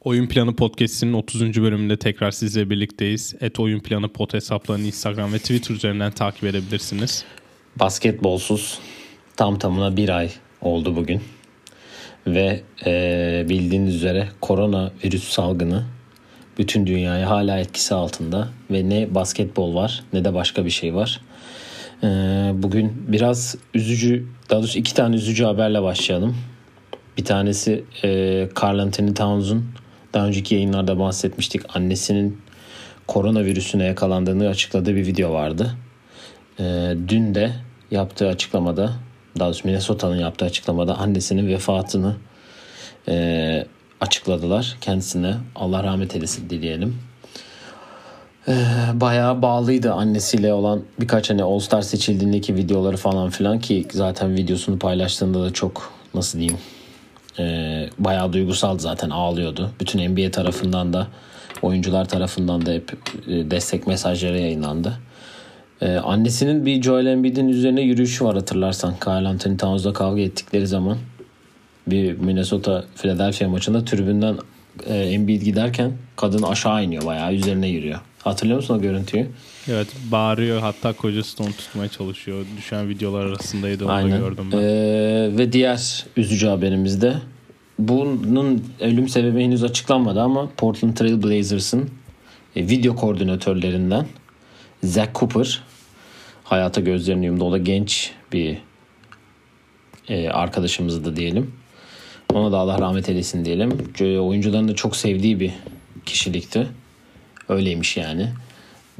Oyun Planı Podcast'inin 30. bölümünde tekrar sizle birlikteyiz. @oyunplanı pod hesaplarını Instagram ve Twitter üzerinden takip edebilirsiniz. Basketbolsuz tam tamına bir ay oldu bugün. Ve bildiğiniz üzere koronavirüs salgını bütün dünyayı hala etkisi altında. Ve ne basketbol var ne de başka bir şey var. Bugün biraz üzücü, daha doğrusu iki tane üzücü haberle başlayalım. Bir tanesi Carl Anthony Towns'un, daha önceki yayınlarda bahsetmiştik, annesinin koronavirüsüne yakalandığını açıkladığı bir video vardı. Dün de yaptığı açıklamada, daha doğrusu Minnesota'nın yaptığı açıklamada annesinin vefatını açıkladılar. Kendisine Allah rahmet eylesin dileyelim. Bayağı bağlıydı annesiyle olan birkaç All Star seçildiğindeki videoları falan filan, ki zaten videosunu paylaştığında da çok, nasıl diyeyim, bayağı duygusaldı, zaten ağlıyordu. Bütün NBA tarafından da, oyuncular tarafından da hep destek mesajları yayınlandı. Annesinin bir Joel Embiid'in üzerine yürüyüşü var, hatırlarsan. Carl Anthony Towns'la kavga ettikleri zaman bir Minnesota Philadelphia maçında tribünden Embiid giderken kadın aşağı iniyor, bayağı üzerine yürüyor. Hatırlıyor musun o görüntüyü? Evet, bağırıyor, hatta kocası da onu tutmaya çalışıyor. Düşen videolar arasındaydı, onu da gördüm ben. Ve diğer üzücü haberimizde, bunun ölüm sebebi henüz açıklanmadı ama Portland Trail Blazers'ın video koordinatörlerinden Zach Cooper hayata gözlerini yumdu. O da genç bir arkadaşımızdı diyelim. Ona da Allah rahmet eylesin diyelim. Oyuncuların da çok sevdiği bir kişilikti. Öyleymiş yani.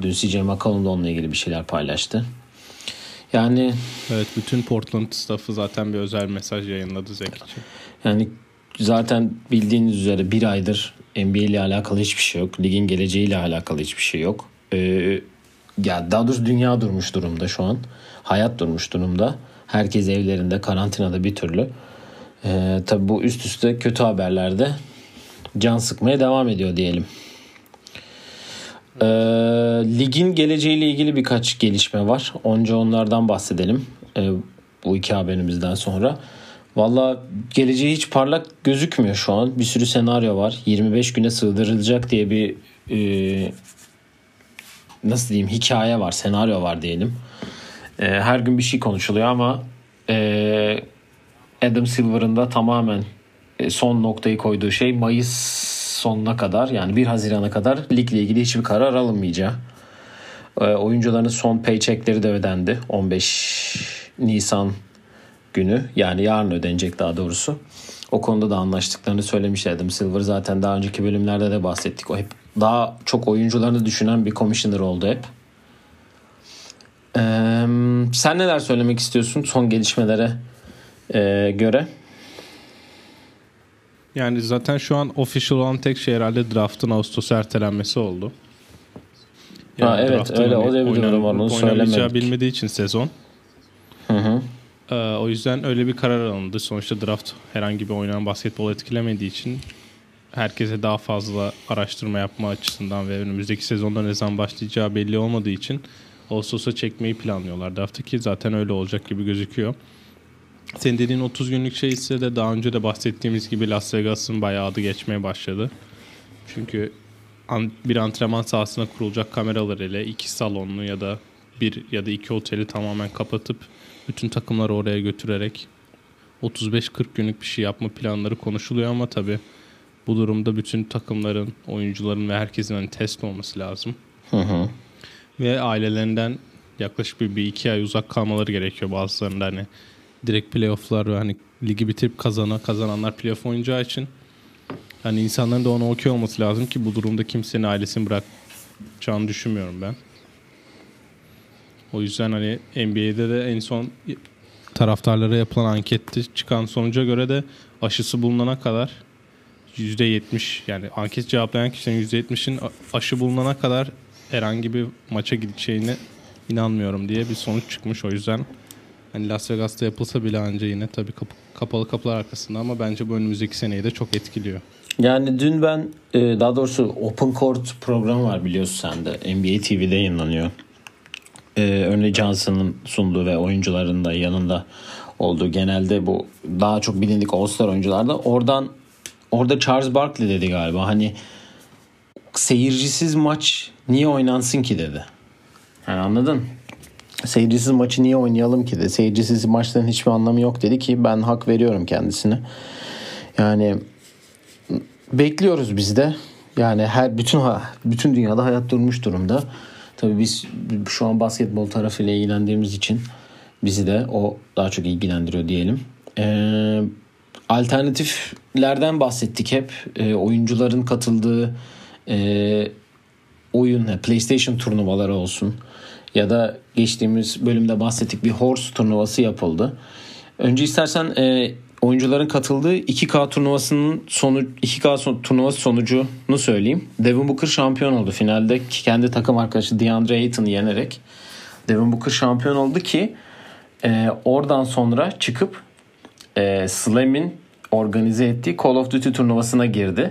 Dün CJ McCollum da onunla ilgili bir şeyler paylaştı. Yani evet, bütün Portland staffı zaten bir özel mesaj yayınladı Zach için. Yani zaten bildiğiniz üzere bir aydır NBA ile alakalı hiçbir şey yok. Ligin geleceğiyle alakalı hiçbir şey yok. Ya daha doğrusu dünya durmuş durumda şu an. Hayat durmuş durumda. Herkes evlerinde, karantinada bir türlü. Tabii bu üst üste kötü haberlerde can sıkmaya devam ediyor diyelim. Ligin geleceğiyle ilgili birkaç gelişme var. Önce onlardan bahsedelim. Bu iki haberimizden sonra. Vallahi geleceği hiç parlak gözükmüyor şu an. Bir sürü senaryo var. 25 güne sığdırılacak diye bir nasıl diyeyim, hikaye var, senaryo var diyelim. Her gün bir şey konuşuluyor ama Adam Silver'ın da tamamen son noktayı koyduğu şey Mayıs sonuna kadar, yani 1 Haziran'a kadar ligle ilgili hiçbir karar alınmayacağı. Oyuncuların son paycheckleri de ödendi. 15 Nisan günü, yani yarın ödenecek daha doğrusu. O konuda da anlaştıklarını söylemişlerdim. Silver zaten daha önceki bölümlerde de bahsettik. O hep daha çok oyuncularını düşünen bir commissioner oldu hep. Sen neler söylemek istiyorsun son gelişmelere göre? Yani zaten şu an official olan tek şey herhalde draft'ın Ağustos'a ertelenmesi oldu. Yani evet öyle, o da bir durum var, onu söylemedik. Bilmediği için sezon. Hı. O yüzden öyle bir karar alındı. Sonuçta draft herhangi bir oynanan basketbol etkilemediği için herkese daha fazla araştırma yapma açısından ve önümüzdeki sezonda ne zaman başlayacağı belli olmadığı için Ağustos'a çekmeyi planlıyorlar draft'ı, ki zaten öyle olacak gibi gözüküyor. Senin dediğin 30 günlük şey ise de daha önce de bahsettiğimiz gibi Las Vegas'ın bayağı adı geçmeye başladı. Çünkü bir antrenman sahasına kurulacak kameralarıyla iki salonlu ya da bir ya da iki oteli tamamen kapatıp bütün takımları oraya götürerek 35-40 günlük bir şey yapma planları konuşuluyor ama tabii bu durumda bütün takımların, oyuncuların ve herkesin hani test olması lazım. Hı. Ve ailelerinden yaklaşık bir 2 ay uzak kalmaları gerekiyor bazılarında, hani direkt playofflar ve hani ligi bitirip kazananlar playoff oynayacağı için hani insanların da ona okey olması lazım, ki bu durumda kimsenin ailesini bırakacağını düşünmüyorum ben. O yüzden hani NBA'de de en son taraftarlara yapılan ankette çıkan sonuca göre de aşısı bulunana kadar %70, yani anket cevaplayan kişilerin %70'in aşı bulunana kadar herhangi bir maça gideceğine inanmıyorum diye bir sonuç çıkmış. O yüzden hani Las Vegas'ta yapılsa bile anca yine tabii kapalı kapılar arkasında, ama bence bu önümüzdeki seneyi de çok etkiliyor. Yani dün ben, daha doğrusu Open Court programı var biliyorsun sen de. NBA TV'de yayınlanıyor. Önlü Johnson'ın sunduğu ve oyuncuların da yanında olduğu, genelde bu daha çok bilindik All-Star oyuncularda, orada Charles Barkley dedi galiba, hani seyircisiz maç niye oynansın ki dedi. Yani anladın? Seyircisiz maçı niye oynayalım ki dedi. Seyircisiz maçların hiçbir anlamı yok dedi ki ben hak veriyorum kendisine. Yani bekliyoruz biz de. Yani bütün dünyada hayat durmuş durumda. Tabii biz şu an basketbol tarafıyla ilgilendiğimiz için bizi de o daha çok ilgilendiriyor diyelim. Alternatiflerden bahsettik hep. Oyuncuların katıldığı oyun, PlayStation turnuvaları olsun ya da geçtiğimiz bölümde bahsettik bir horse turnuvası yapıldı. Önce istersen oyuncuların katıldığı 2K turnuvası sonucunu söyleyeyim. Devin Booker şampiyon oldu finalde, kendi takım arkadaşı DeAndre Ayton'u yenerek. Devin Booker şampiyon oldu ki oradan sonra çıkıp Slam'in organize ettiği Call of Duty turnuvasına girdi.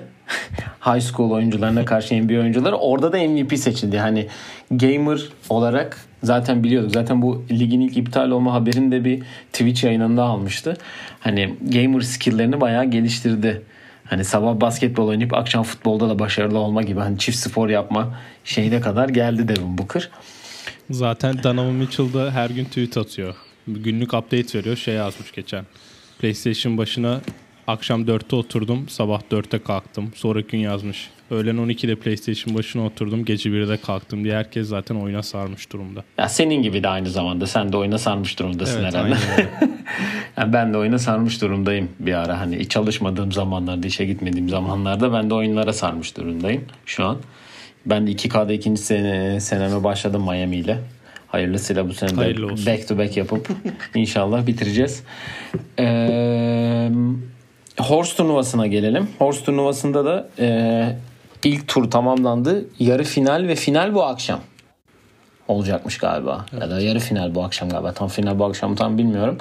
High school oyuncularına karşı NBA oyuncuları. Orada da MVP seçildi. Hani gamer olarak zaten biliyorduk. Zaten bu ligin ilk iptal olma haberini de bir Twitch yayınında almıştı. Hani gamer skill'lerini bayağı geliştirdi. Hani sabah basketbol oynayıp akşam futbolda da başarılı olma gibi. Hani çift spor yapma şeyine kadar geldi Devin Booker. Zaten Donovan Mitchell da her gün tweet atıyor. Günlük update veriyor. Şey yazmış geçen. PlayStation başına akşam 4'te oturdum, sabah 4'te kalktım. Sonraki gün yazmış. Öğlen 12'de PlayStation başına oturdum, gece 1'de kalktım diye herkes zaten oyuna sarmış durumda. Ya senin gibi de aynı zamanda. Sen de oyuna sarmış durumdasın, evet, herhalde. Yani ben de oyuna sarmış durumdayım bir ara. Hani çalışmadığım zamanlarda, işe gitmediğim zamanlarda ben de oyunlara sarmış durumdayım şu an. Ben de 2K'da ikinci seneme başladım Miami ile. Hayırlısıyla bu sene de back to back yapıp inşallah bitireceğiz. Horse turnuvasına gelelim. Horse turnuvasında da ilk tur tamamlandı. Yarı final ve final bu akşam olacakmış galiba. Evet. Ya da yarı final bu akşam galiba. Tam final bu akşam tam bilmiyorum.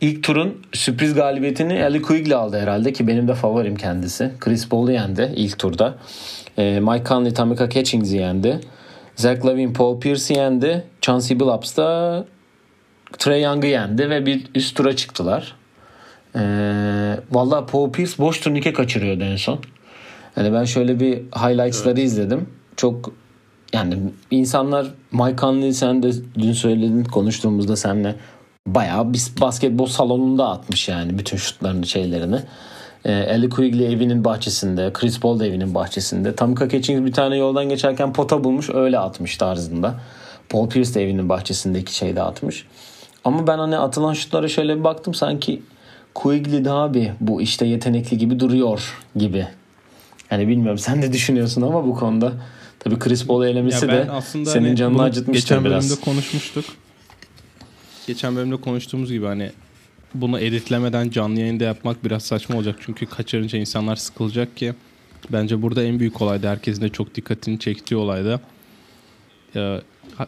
İlk turun sürpriz galibiyetini Allie Quigley aldı herhalde ki benim de favorim kendisi. Chris Paul'u yendi ilk turda. Mike Conley, Tamika Catchings'i yendi. Zach LaVine, Paul Pierce'i yendi. Chauncey Billups da Trae Young'ı yendi ve bir üst tura çıktılar. Valla Paul Pierce boş turnike kaçırıyordu en son. Yani ben şöyle bir highlights'ları izledim. Çok yani insanlar Mike Conley, sen de dün söyledin konuştuğumuzda seninle, bayağı bir basketbol salonunda atmış yani bütün şutlarını, şeylerini. Allie Quigley evinin bahçesinde, Chris Paul da evinin bahçesinde. Tamika Catchings bir tane yoldan geçerken pota bulmuş, öyle atmış tarzında. Paul Pierce de evinin bahçesindeki şeyde atmış. Ama ben hani atılan şutlara şöyle bir baktım, sanki Quigley daha bir bu işte yetenekli gibi duruyor gibi. Yani bilmiyorum sen de düşünüyorsun ama bu konuda tabii Chris Paul'u elemesi de senin hani canını acıtmıştır biraz. Geçen bölümde konuştuğumuz gibi hani bunu editlemeden canlı yayında yapmak biraz saçma olacak. Çünkü kaçırınca insanlar sıkılacak ki. Bence burada en büyük olayda, herkesin de çok dikkatini çektiği olayda,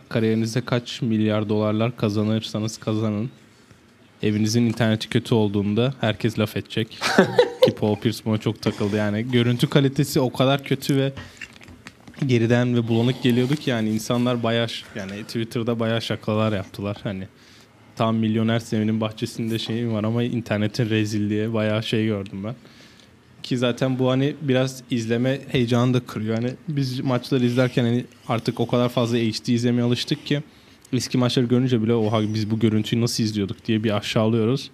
kariyerinizde kaç milyar dolarlar kazanırsanız kazanın, evinizin interneti kötü olduğunda herkes laf edecek. Ki Paul Pierce buna çok takıldı. Yani görüntü kalitesi o kadar kötü ve geriden ve bulanık geliyordu ki yani insanlar bayağı, yani Twitter'da bayağı şakalar yaptılar. Hani tam milyoner evinin bahçesinde şeyim var ama internetin rezilliği, bayağı şey gördüm ben. Ki zaten bu hani biraz izleme heyecanı da kırıyor. Hani biz maçları izlerken hani artık o kadar fazla HD izlemeye alıştık ki eski maçları görünce bile oha biz bu görüntüyü nasıl izliyorduk diye bir aşağılıyoruz.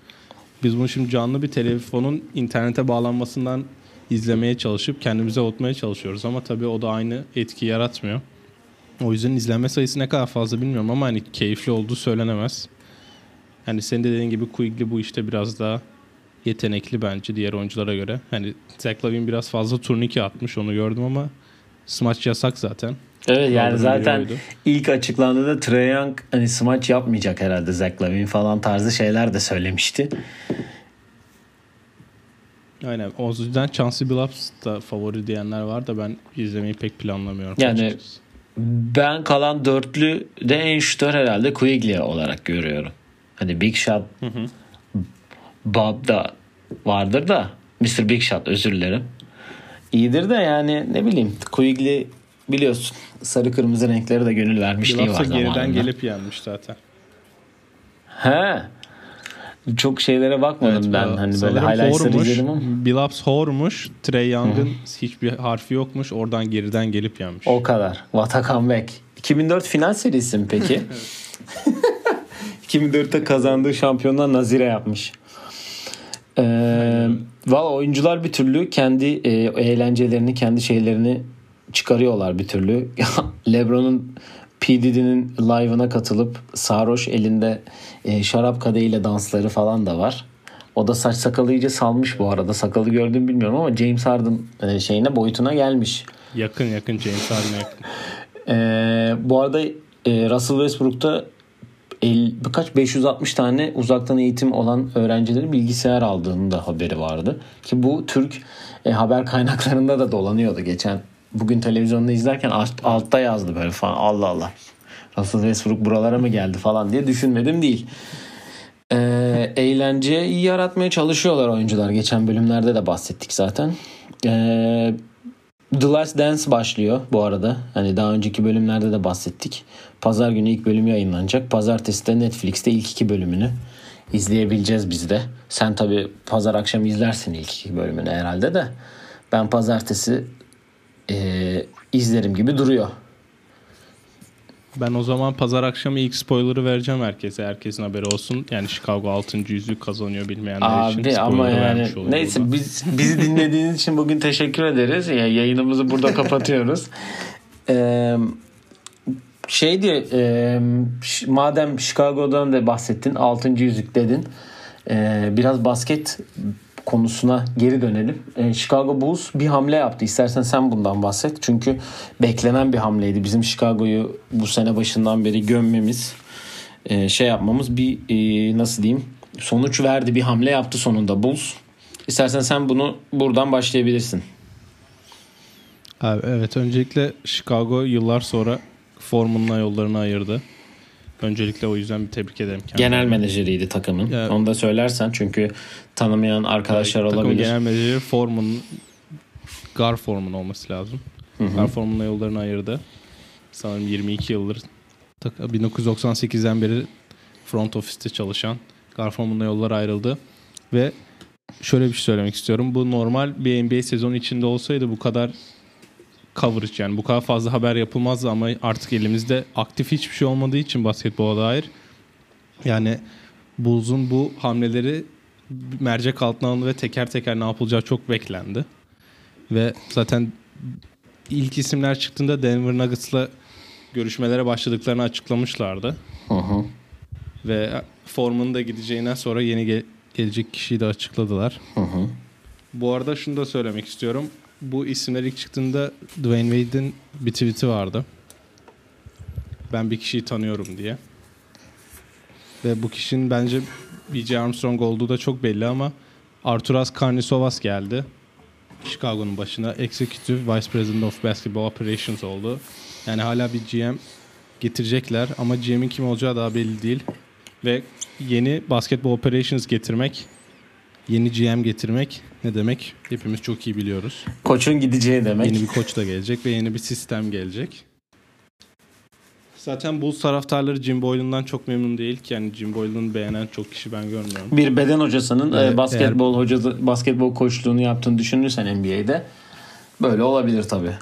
Biz bunu şimdi canlı bir telefonun internete bağlanmasından izlemeye çalışıp kendimize avutmaya çalışıyoruz ama tabii o da aynı etki yaratmıyor. O yüzden izlenme sayısı ne kadar fazla bilmiyorum ama hani keyifli olduğu söylenemez. Yani senin de dediğin gibi Quigley bu işte biraz daha yetenekli bence diğer oyunculara göre. Hani Zach LaVine biraz fazla turnike atmış, onu gördüm ama smaç yasak zaten. Evet yani zaten ilk açıklandığında Trae Young hani smaç yapmayacak herhalde Zach LaVine falan tarzı şeyler de söylemişti. Aynen, o yüzden Chauncey Billups da favori diyenler var da ben izlemeyi pek planlamıyorum. Yani açıkçası ben kalan dörtlü de en şutör herhalde Quigley olarak görüyorum. Hani Big Shot, hı, Bob da vardır da Mr. Big Shot, özür dilerim. İyidir de yani ne bileyim Quigley biliyorsun sarı kırmızı renklere de gönül vermişliği var zamanında. Geriden gelip yenmiş zaten. He. Çok şeylere bakmadım evet, ben. Hani böyle highlights'ları izledim ama. Billups hormuş. Trey Young'ın hiçbir harfi yokmuş. Oradan geriden gelip yenmiş. O kadar. What a comeback. 2004 final serisi mi peki? 2004'te kazandığı şampiyonlar nazire yapmış. Valla oyuncular bir türlü kendi eğlencelerini, kendi şeylerini çıkarıyorlar bir türlü. LeBron'un P. Diddy'nin live'ına katılıp sarhoş elinde şarap kadehiyle dansları falan da var. O da saç sakalı iyice salmış bu arada. Sakalı gördüğümü bilmiyorum ama James Harden şeyine, boyutuna gelmiş. Yakın James Harden'e yakın. Bu arada Russell Westbrook'ta birkaç 560 tane uzaktan eğitim olan öğrencilerin bilgisayar aldığının da haberi vardı. Ki bu Türk haber kaynaklarında da dolanıyordu geçen. Bugün televizyonda izlerken altta yazdı böyle falan. Allah Allah. Russell Westbrook buralara mı geldi falan diye düşünmedim değil. Eğlenceyi yaratmaya çalışıyorlar oyuncular. Geçen bölümlerde de bahsettik zaten. The Last Dance başlıyor bu arada. Hani daha önceki bölümlerde de bahsettik. Pazar günü ilk bölüm yayınlanacak. Pazartesi de Netflix'te ilk 2 bölümünü izleyebileceğiz biz de. Sen tabii pazar akşamı izlersin ilk 2 bölümünü herhalde de. Ben pazartesi izlerim gibi duruyor. Ben o zaman pazar akşamı ilk spoiler'ı vereceğim herkese. Herkesin haberi olsun. Yani Chicago 6. yüzük kazanıyor bilmeyenler için spoiler'ı ama yani, neyse burada. Bizi dinlediğiniz için bugün teşekkür ederiz. Yani yayınımızı burada kapatıyoruz. Madem Chicago'dan da bahsettin, 6. yüzük dedin. Biraz basket konusuna geri dönelim. Chicago Bulls bir hamle yaptı. İstersen sen bundan bahset. Çünkü beklenen bir hamleydi. Bizim Chicago'yu bu sene başından beri gömmemiz, sonuç verdi. Bir hamle yaptı sonunda Bulls. İstersen sen bunu buradan başlayabilirsin. Abi, evet. Öncelikle Chicago yıllar sonra formunla yollarını ayırdı. Öncelikle o yüzden bir tebrik ederim kendimi. Genel menajeriydi takımın. Yani, onu da söylersen çünkü tanımayan arkadaşlar olabilir. Genel menajeri Gar Forman olması lazım. Hı-hı. Gar Forman'la yollarını ayırdı. Sanırım 22 yıldır 1998'den beri front ofiste çalışan Gar Forman'la yolları ayrıldı. Ve şöyle bir şey söylemek istiyorum. Bu normal bir NBA sezonu içinde olsaydı bu kadar coverage, yani bu kadar fazla haber yapılmazdı ama artık elimizde aktif hiçbir şey olmadığı için basketbola dair, yani Bulls'un bu hamleleri mercek altına alındı ve teker teker ne yapılacağı çok beklendi. Ve zaten ilk isimler çıktığında Denver Nuggets'la görüşmelere başladıklarını açıklamışlardı. Aha. Ve Forman'ın da gideceğinden sonra yeni gelecek kişiyi de açıkladılar. Aha. Bu arada şunu da söylemek istiyorum. Bu isimler ilk çıktığında Dwayne Wade'in bir tweet'i vardı. Ben bir kişiyi tanıyorum diye. Ve bu kişinin bence B.J. Armstrong olduğu da çok belli ama Arturas Karnisovas geldi Chicago'nun başına. Executive Vice President of Basketball Operations oldu. Yani hala bir GM getirecekler ama GM'in kim olacağı daha belli değil. Ve yeni Basketball Operations getirmek, yeni GM getirmek ne demek? Hepimiz çok iyi biliyoruz. Koçun gideceği demek. Yeni bir koç da gelecek ve yeni bir sistem gelecek. Zaten Bulls taraftarları Jim Boylan'dan çok memnun değil ki. Yani Jim Boylan'ı beğenen çok kişi ben görmüyorum. Bir beden hocasının basketbol koçluğunu yaptığını düşünürsen NBA'de böyle olabilir tabii.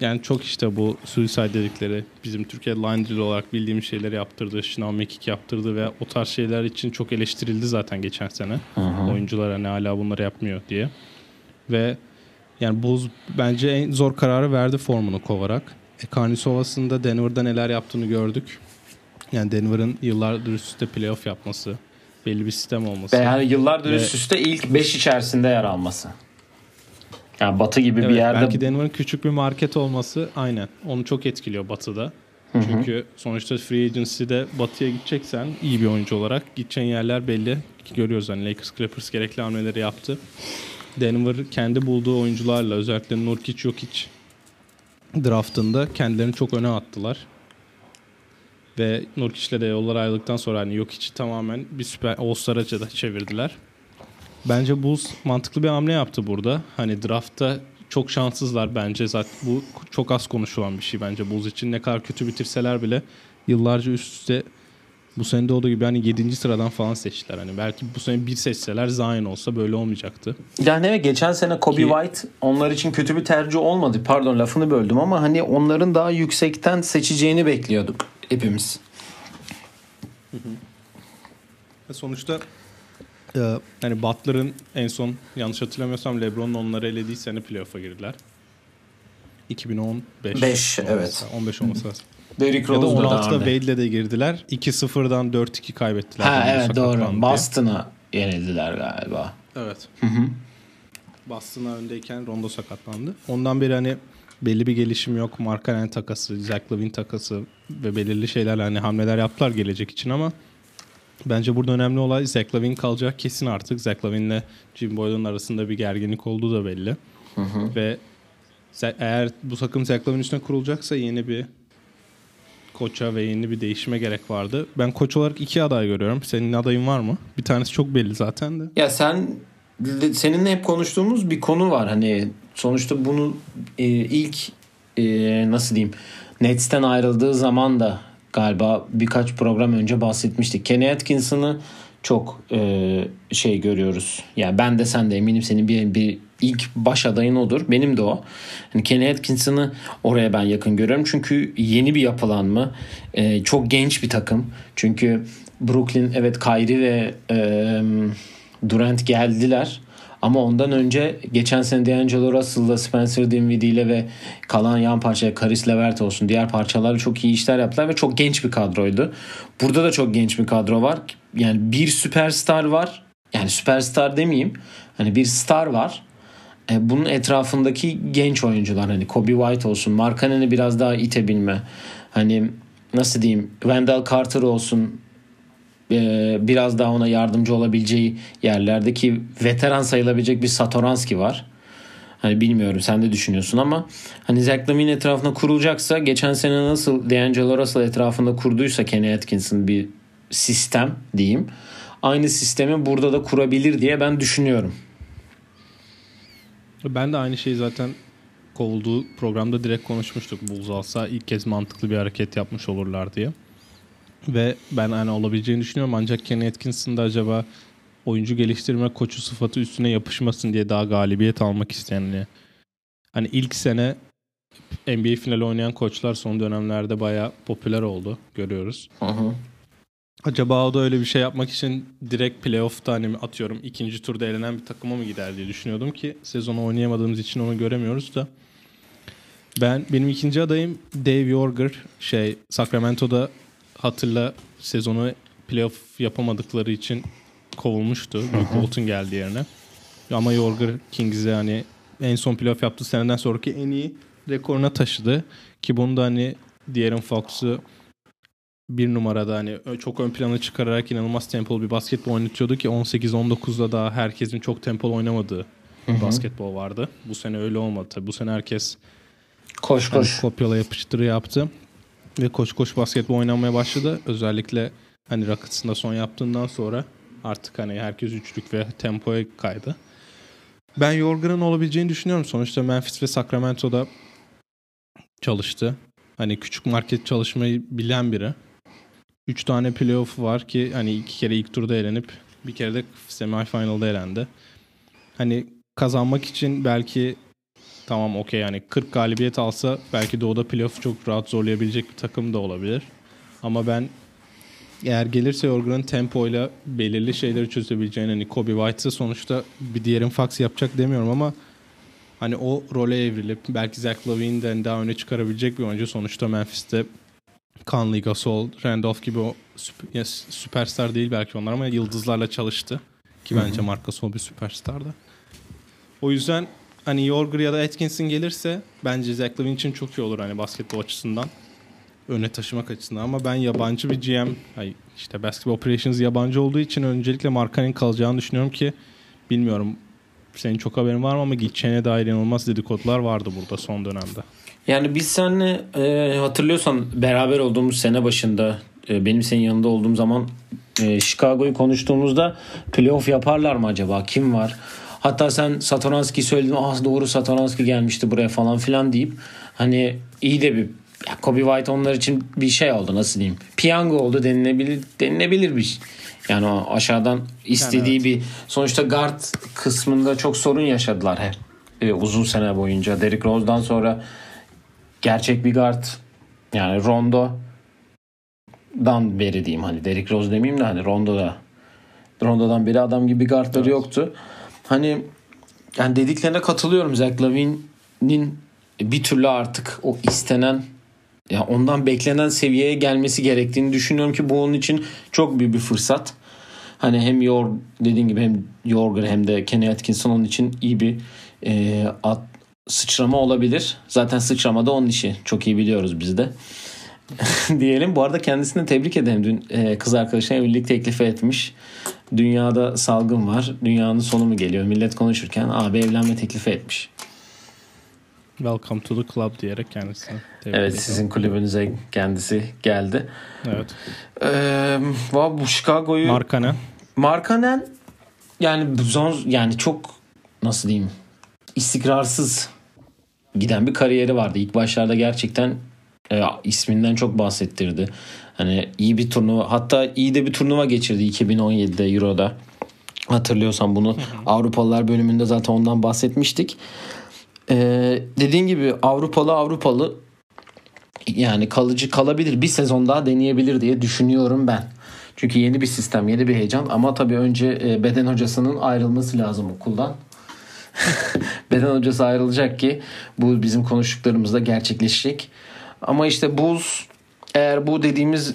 Yani çok işte bu suicide dedikleri, bizim Türkiye line drill olarak bildiğimiz şeyleri yaptırdı. Şınav mekik yaptırdı ve o tarz şeyler için çok eleştirildi zaten geçen sene. Hı-hı. Oyuncular hani hala bunları yapmıyor diye. Ve yani Bulls bence en zor kararı verdi formunu kovarak. Karnisovas'ın da Denver'da neler yaptığını gördük. Yani Denver'ın yıllardır üst üste playoff yapması, belli bir sistem olması. Yani yıllardır üst üste ilk 5 içerisinde yer alması. Yani Batı gibi bir yerde. Belki Denver'ın küçük bir market olması aynen. Onu çok etkiliyor Batı'da. Hı-hı. Çünkü sonuçta free agency'de Batı'ya gideceksen iyi bir oyuncu olarak gideceğin yerler belli. Görüyoruz hani Lakers, Clippers gerekli hamleleri yaptı. Denver kendi bulduğu oyuncularla özellikle Nurkic, Jokic draftında kendilerini çok öne attılar. Ve Nurkic'le de yollar ayrıldıktan sonra hani Jokic'i tamamen bir süper All-Star'a çevirdiler. Bence Bulls mantıklı bir hamle yaptı burada. Hani draftta çok şanssızlar bence. Zaten bu çok az konuşulan bir şey bence Bulls için. Ne kadar kötü bitirseler bile yıllarca üst üste bu sene de olduğu gibi hani 7. sıradan falan seçtiler. Hani belki bu sene 1 seçseler Zion olsa böyle olmayacaktı. Yani evet, geçen sene Coby White onlar için kötü bir tercih olmadı. Pardon, lafını böldüm ama hani onların daha yüksekten seçeceğini bekliyorduk hepimiz. Sonuçta yani Butler'ın en son yanlış hatırlamıyorsam LeBron'un onları elediği sene playoff'a girdiler. 2015. 5 evet. 15 olması lazım. Derrick Rose ya da 16'da Wade'le de girdiler. 2-0'dan 4-2 kaybettiler. Ha evet, doğru. Boston'a yenildiler galiba. Evet. Boston'a öndeyken Rondo sakatlandı. Ondan beri hani belli bir gelişim yok. Markkanen takası, Zach LaVine takası ve belirli şeylerle hani hamleler yaptılar gelecek için ama bence burada önemli olay Zach LaVine kalacak kesin artık. Zach LaVine'le Jim Boylan'ın arasında bir gerginlik olduğu da belli. Ve eğer bu takım Zach LaVine üstüne kurulacaksa yeni bir koça ve yeni bir değişime gerek vardı. Ben koç olarak 2 aday görüyorum. Senin adayın var mı? Bir tanesi çok belli zaten de. Ya seninle hep konuştuğumuz bir konu var. Hani sonuçta bunu ilk nasıl diyeyim, Nets'ten ayrıldığı zaman da galiba birkaç program önce bahsetmiştik. Kenny Atkinson'ı çok şey görüyoruz. Yani ben de sen de eminim senin bir ilk baş adayın odur. Benim de o. Yani Kenny Atkinson'ı oraya ben yakın görüyorum. Çünkü yeni bir yapılanma. Çok genç bir takım. Çünkü Brooklyn, evet, Kyrie ve Durant geldiler. Ama ondan önce geçen sene D'Angelo Russell'la, Spencer Dinwiddie'yle ve kalan yan parçaya Caris LeVert olsun, diğer parçalarla çok iyi işler yaptılar ve çok genç bir kadroydu. Burada da çok genç bir kadro var. Yani bir süperstar var. Yani süperstar demeyeyim. Hani bir star var. Bunun etrafındaki genç oyuncular, hani Coby White olsun, Markkanen'i biraz daha itebilme. Hani nasıl diyeyim, Wendell Carter olsun, biraz daha ona yardımcı olabileceği yerlerdeki veteran sayılabilecek bir Satoranský var. Hani bilmiyorum sen de düşünüyorsun ama hani Zach LaVine etrafına kurulacaksa, geçen sene nasıl D'Angelo Russell etrafında kurduysa Kenny Atkinson bir sistem diyeyim, aynı sistemi burada da kurabilir diye ben düşünüyorum. Ben de aynı şeyi zaten kovulduğu programda direkt konuşmuştuk. Bulls alsa ilk kez mantıklı bir hareket yapmış olurlar diye. Ve ben hani olabileceğini düşünüyorum. Ancak Kenny Atkinson'da acaba oyuncu geliştirme koçu sıfatı üstüne yapışmasın diye daha galibiyet almak isteyenli. Hani ilk sene NBA finali oynayan koçlar son dönemlerde bayağı popüler oldu. Görüyoruz. Aha. Acaba o da öyle bir şey yapmak için direkt playoff'ta hani atıyorum 2. turda elenen bir takıma mı gider diye düşünüyordum ki sezonu oynayamadığımız için onu göremiyoruz da. Benim 2. adayım Dave Joerger. Sacramento'da hatırla sezonu playoff yapamadıkları için kovulmuştu. Luke Walton geldi yerine. Ama Joerger Kings'e hani en son playoff yaptığı seneden sonraki en iyi rekoruna taşıdı. Ki bunu da hani De'Aaron Fox'u 1 numarada hani çok ön plana çıkararak inanılmaz tempolu bir basketbol oynatıyordu ki 18-19'da daha herkesin çok tempolu oynamadığı basketbol vardı. Bu sene öyle olmadı tabii. Bu sene herkes koş kopyala yapıştırı yaptı ve koş basketbol oynamaya başladı. Özellikle hani Rockets'ın da son yaptığından sonra artık hani herkes üçlük ve tempoya kaydı. Ben Joerger'ın olabileceğini düşünüyorum. Sonuçta Memphis ve Sacramento'da çalıştı. Hani küçük market çalışmayı bilen biri. 3 tane playoff var ki hani 2 kere ilk turda elenip bir kere de semifinal'da elendi. Hani kazanmak için belki tamam, okey, yani 40 galibiyet alsa belki doğuda playoff'u çok rahat zorlayabilecek bir takım da olabilir. Ama ben eğer gelirse Joerger'ın tempoyla belirli şeyleri çözebileceğini, hani Coby White'sa sonuçta bir diğerin fax yapacak demiyorum ama hani o role evrilip belki Zach LaVine'den daha öne çıkarabilecek bir oyuncu. Sonuçta Memphis'te Conley, Gasol, Randolph gibi o süperstar değil belki onlar ama yıldızlarla çalıştı. Ki bence Marc Gasol bir süperstar da. O yüzden hani Joerger ya da Atkinson gelirse bence Zach LaVine için çok iyi olur hani basketbol açısından. Öne taşımak açısından ama ben yabancı bir GM, işte basketball operations yabancı olduğu için öncelikle Markkanen kalacağını düşünüyorum ki bilmiyorum senin çok haberin var mı ama gideceğine dair inanılmaz dedikodular vardı burada son dönemde. Yani biz seninle hatırlıyorsan beraber olduğumuz sene başında benim senin yanında olduğum zaman Chicago'yu konuştuğumuzda playoff yaparlar mı acaba? Kim var? Hatta sen Satoranski söyledin. Ah doğru, Satoranski gelmişti buraya falan filan deyip hani iyi de bir Coby White onlar için bir şey oldu, nasıl diyeyim? Piyango oldu denilebilir bir şey. Yani o aşağıdan istediği yani, evet. Bir sonuçta guard kısmında çok sorun yaşadılar uzun sene boyunca. Derrick Rose'dan sonra gerçek bir guard yani Rondo'dan beri diyeyim, hani Derrick Rose demeyeyim de hani Rondo'dan beri adam gibi guardları evet. Yoktu. Hani yani dediklerine katılıyorum. Zach LaVine'nin bir türlü artık o istenen ya ondan beklenen seviyeye gelmesi gerektiğini düşünüyorum ki bu onun için çok büyük bir fırsat. Hani hem dediğin gibi hem Joerger hem de Kenny Atkinson onun için iyi bir sıçrama olabilir. Zaten sıçrama da onun işi. Çok iyi biliyoruz biz de. Diyelim. Bu arada kendisini tebrik edelim. Dün kız arkadaşına evlilik teklifi etmiş. Dünyada salgın var. Dünyanın sonu mu geliyor? Millet konuşurken abi evlenme teklifi etmiş. Welcome to the club diyerek kendisine tebrik ediyorum. Evet, sizin kulübünüze kendisi geldi. Evet. Bu Chicago'yu Markkanen yani çok nasıl diyeyim? İstikrarsız giden bir kariyeri vardı. İlk başlarda gerçekten isminden çok bahsettirdi. Hani iyi bir turnuva, hatta iyi de bir turnuva geçirdi 2017'de Euro'da. Hatırlıyorsan bunu Avrupalılar bölümünde zaten ondan bahsetmiştik. Dediğin gibi Avrupalı yani kalıcı kalabilir, bir sezon daha deneyebilir diye düşünüyorum ben. Çünkü yeni bir sistem, yeni bir heyecan ama tabii önce beden hocasının ayrılması lazım okuldan. Beden hocası ayrılacak ki bu bizim konuştuklarımızda gerçekleşecek. Ama işte Bulls eğer bu dediğimiz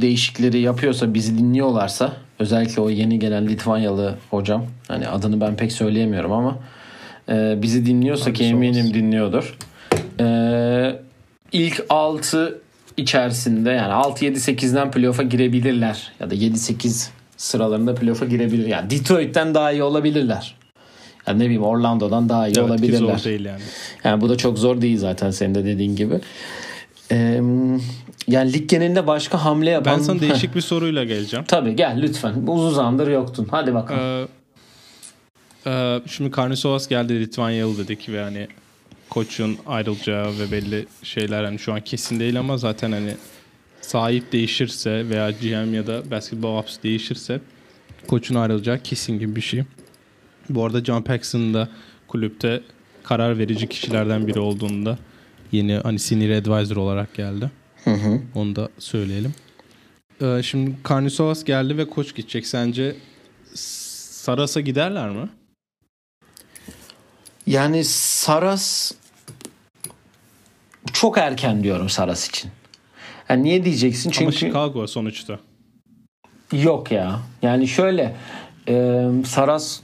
değişikleri yapıyorsa, bizi dinliyorlarsa, özellikle o yeni gelen Litvanyalı hocam, hani adını ben pek söyleyemiyorum ama bizi dinliyorsa ki eminim dinliyordur. İlk 6 içerisinde yani 6-7-8'den playoff'a girebilirler. Ya da 7-8 sıralarında playoff'a girebilir. Yani Detroit'ten daha iyi olabilirler. Yani ne bileyim Orlando'dan daha iyi olabilirler. Zor değil yani. Yani bu da çok zor değil zaten senin de dediğin gibi. Yani lig genelinde başka hamle yapan... Ben sana değişik bir soruyla geleceğim. Tabii gel lütfen. Uzun zamandır yoktun. Hadi bakalım. Şimdi Karnisovas geldi, Litvanyalı dedik ve hani koçun ayrılacağı ve belli şeyler hani şu an kesin değil ama zaten hani sahip değişirse veya GM ya da basketball ops değişirse koçun ayrılacağı kesin gibi bir şey. Bu arada John Paxson da kulüpte karar verici kişilerden biri olduğunda yeni hani senior advisor olarak geldi. Onu da söyleyelim. Şimdi Karnisovas geldi ve koç gidecek. Sence Saras'a giderler mi? Yani Saras çok erken diyorum Saras için. Yani niye diyeceksin? Çünkü ama Chicago sonuçta. Yok ya. Yani şöyle Saras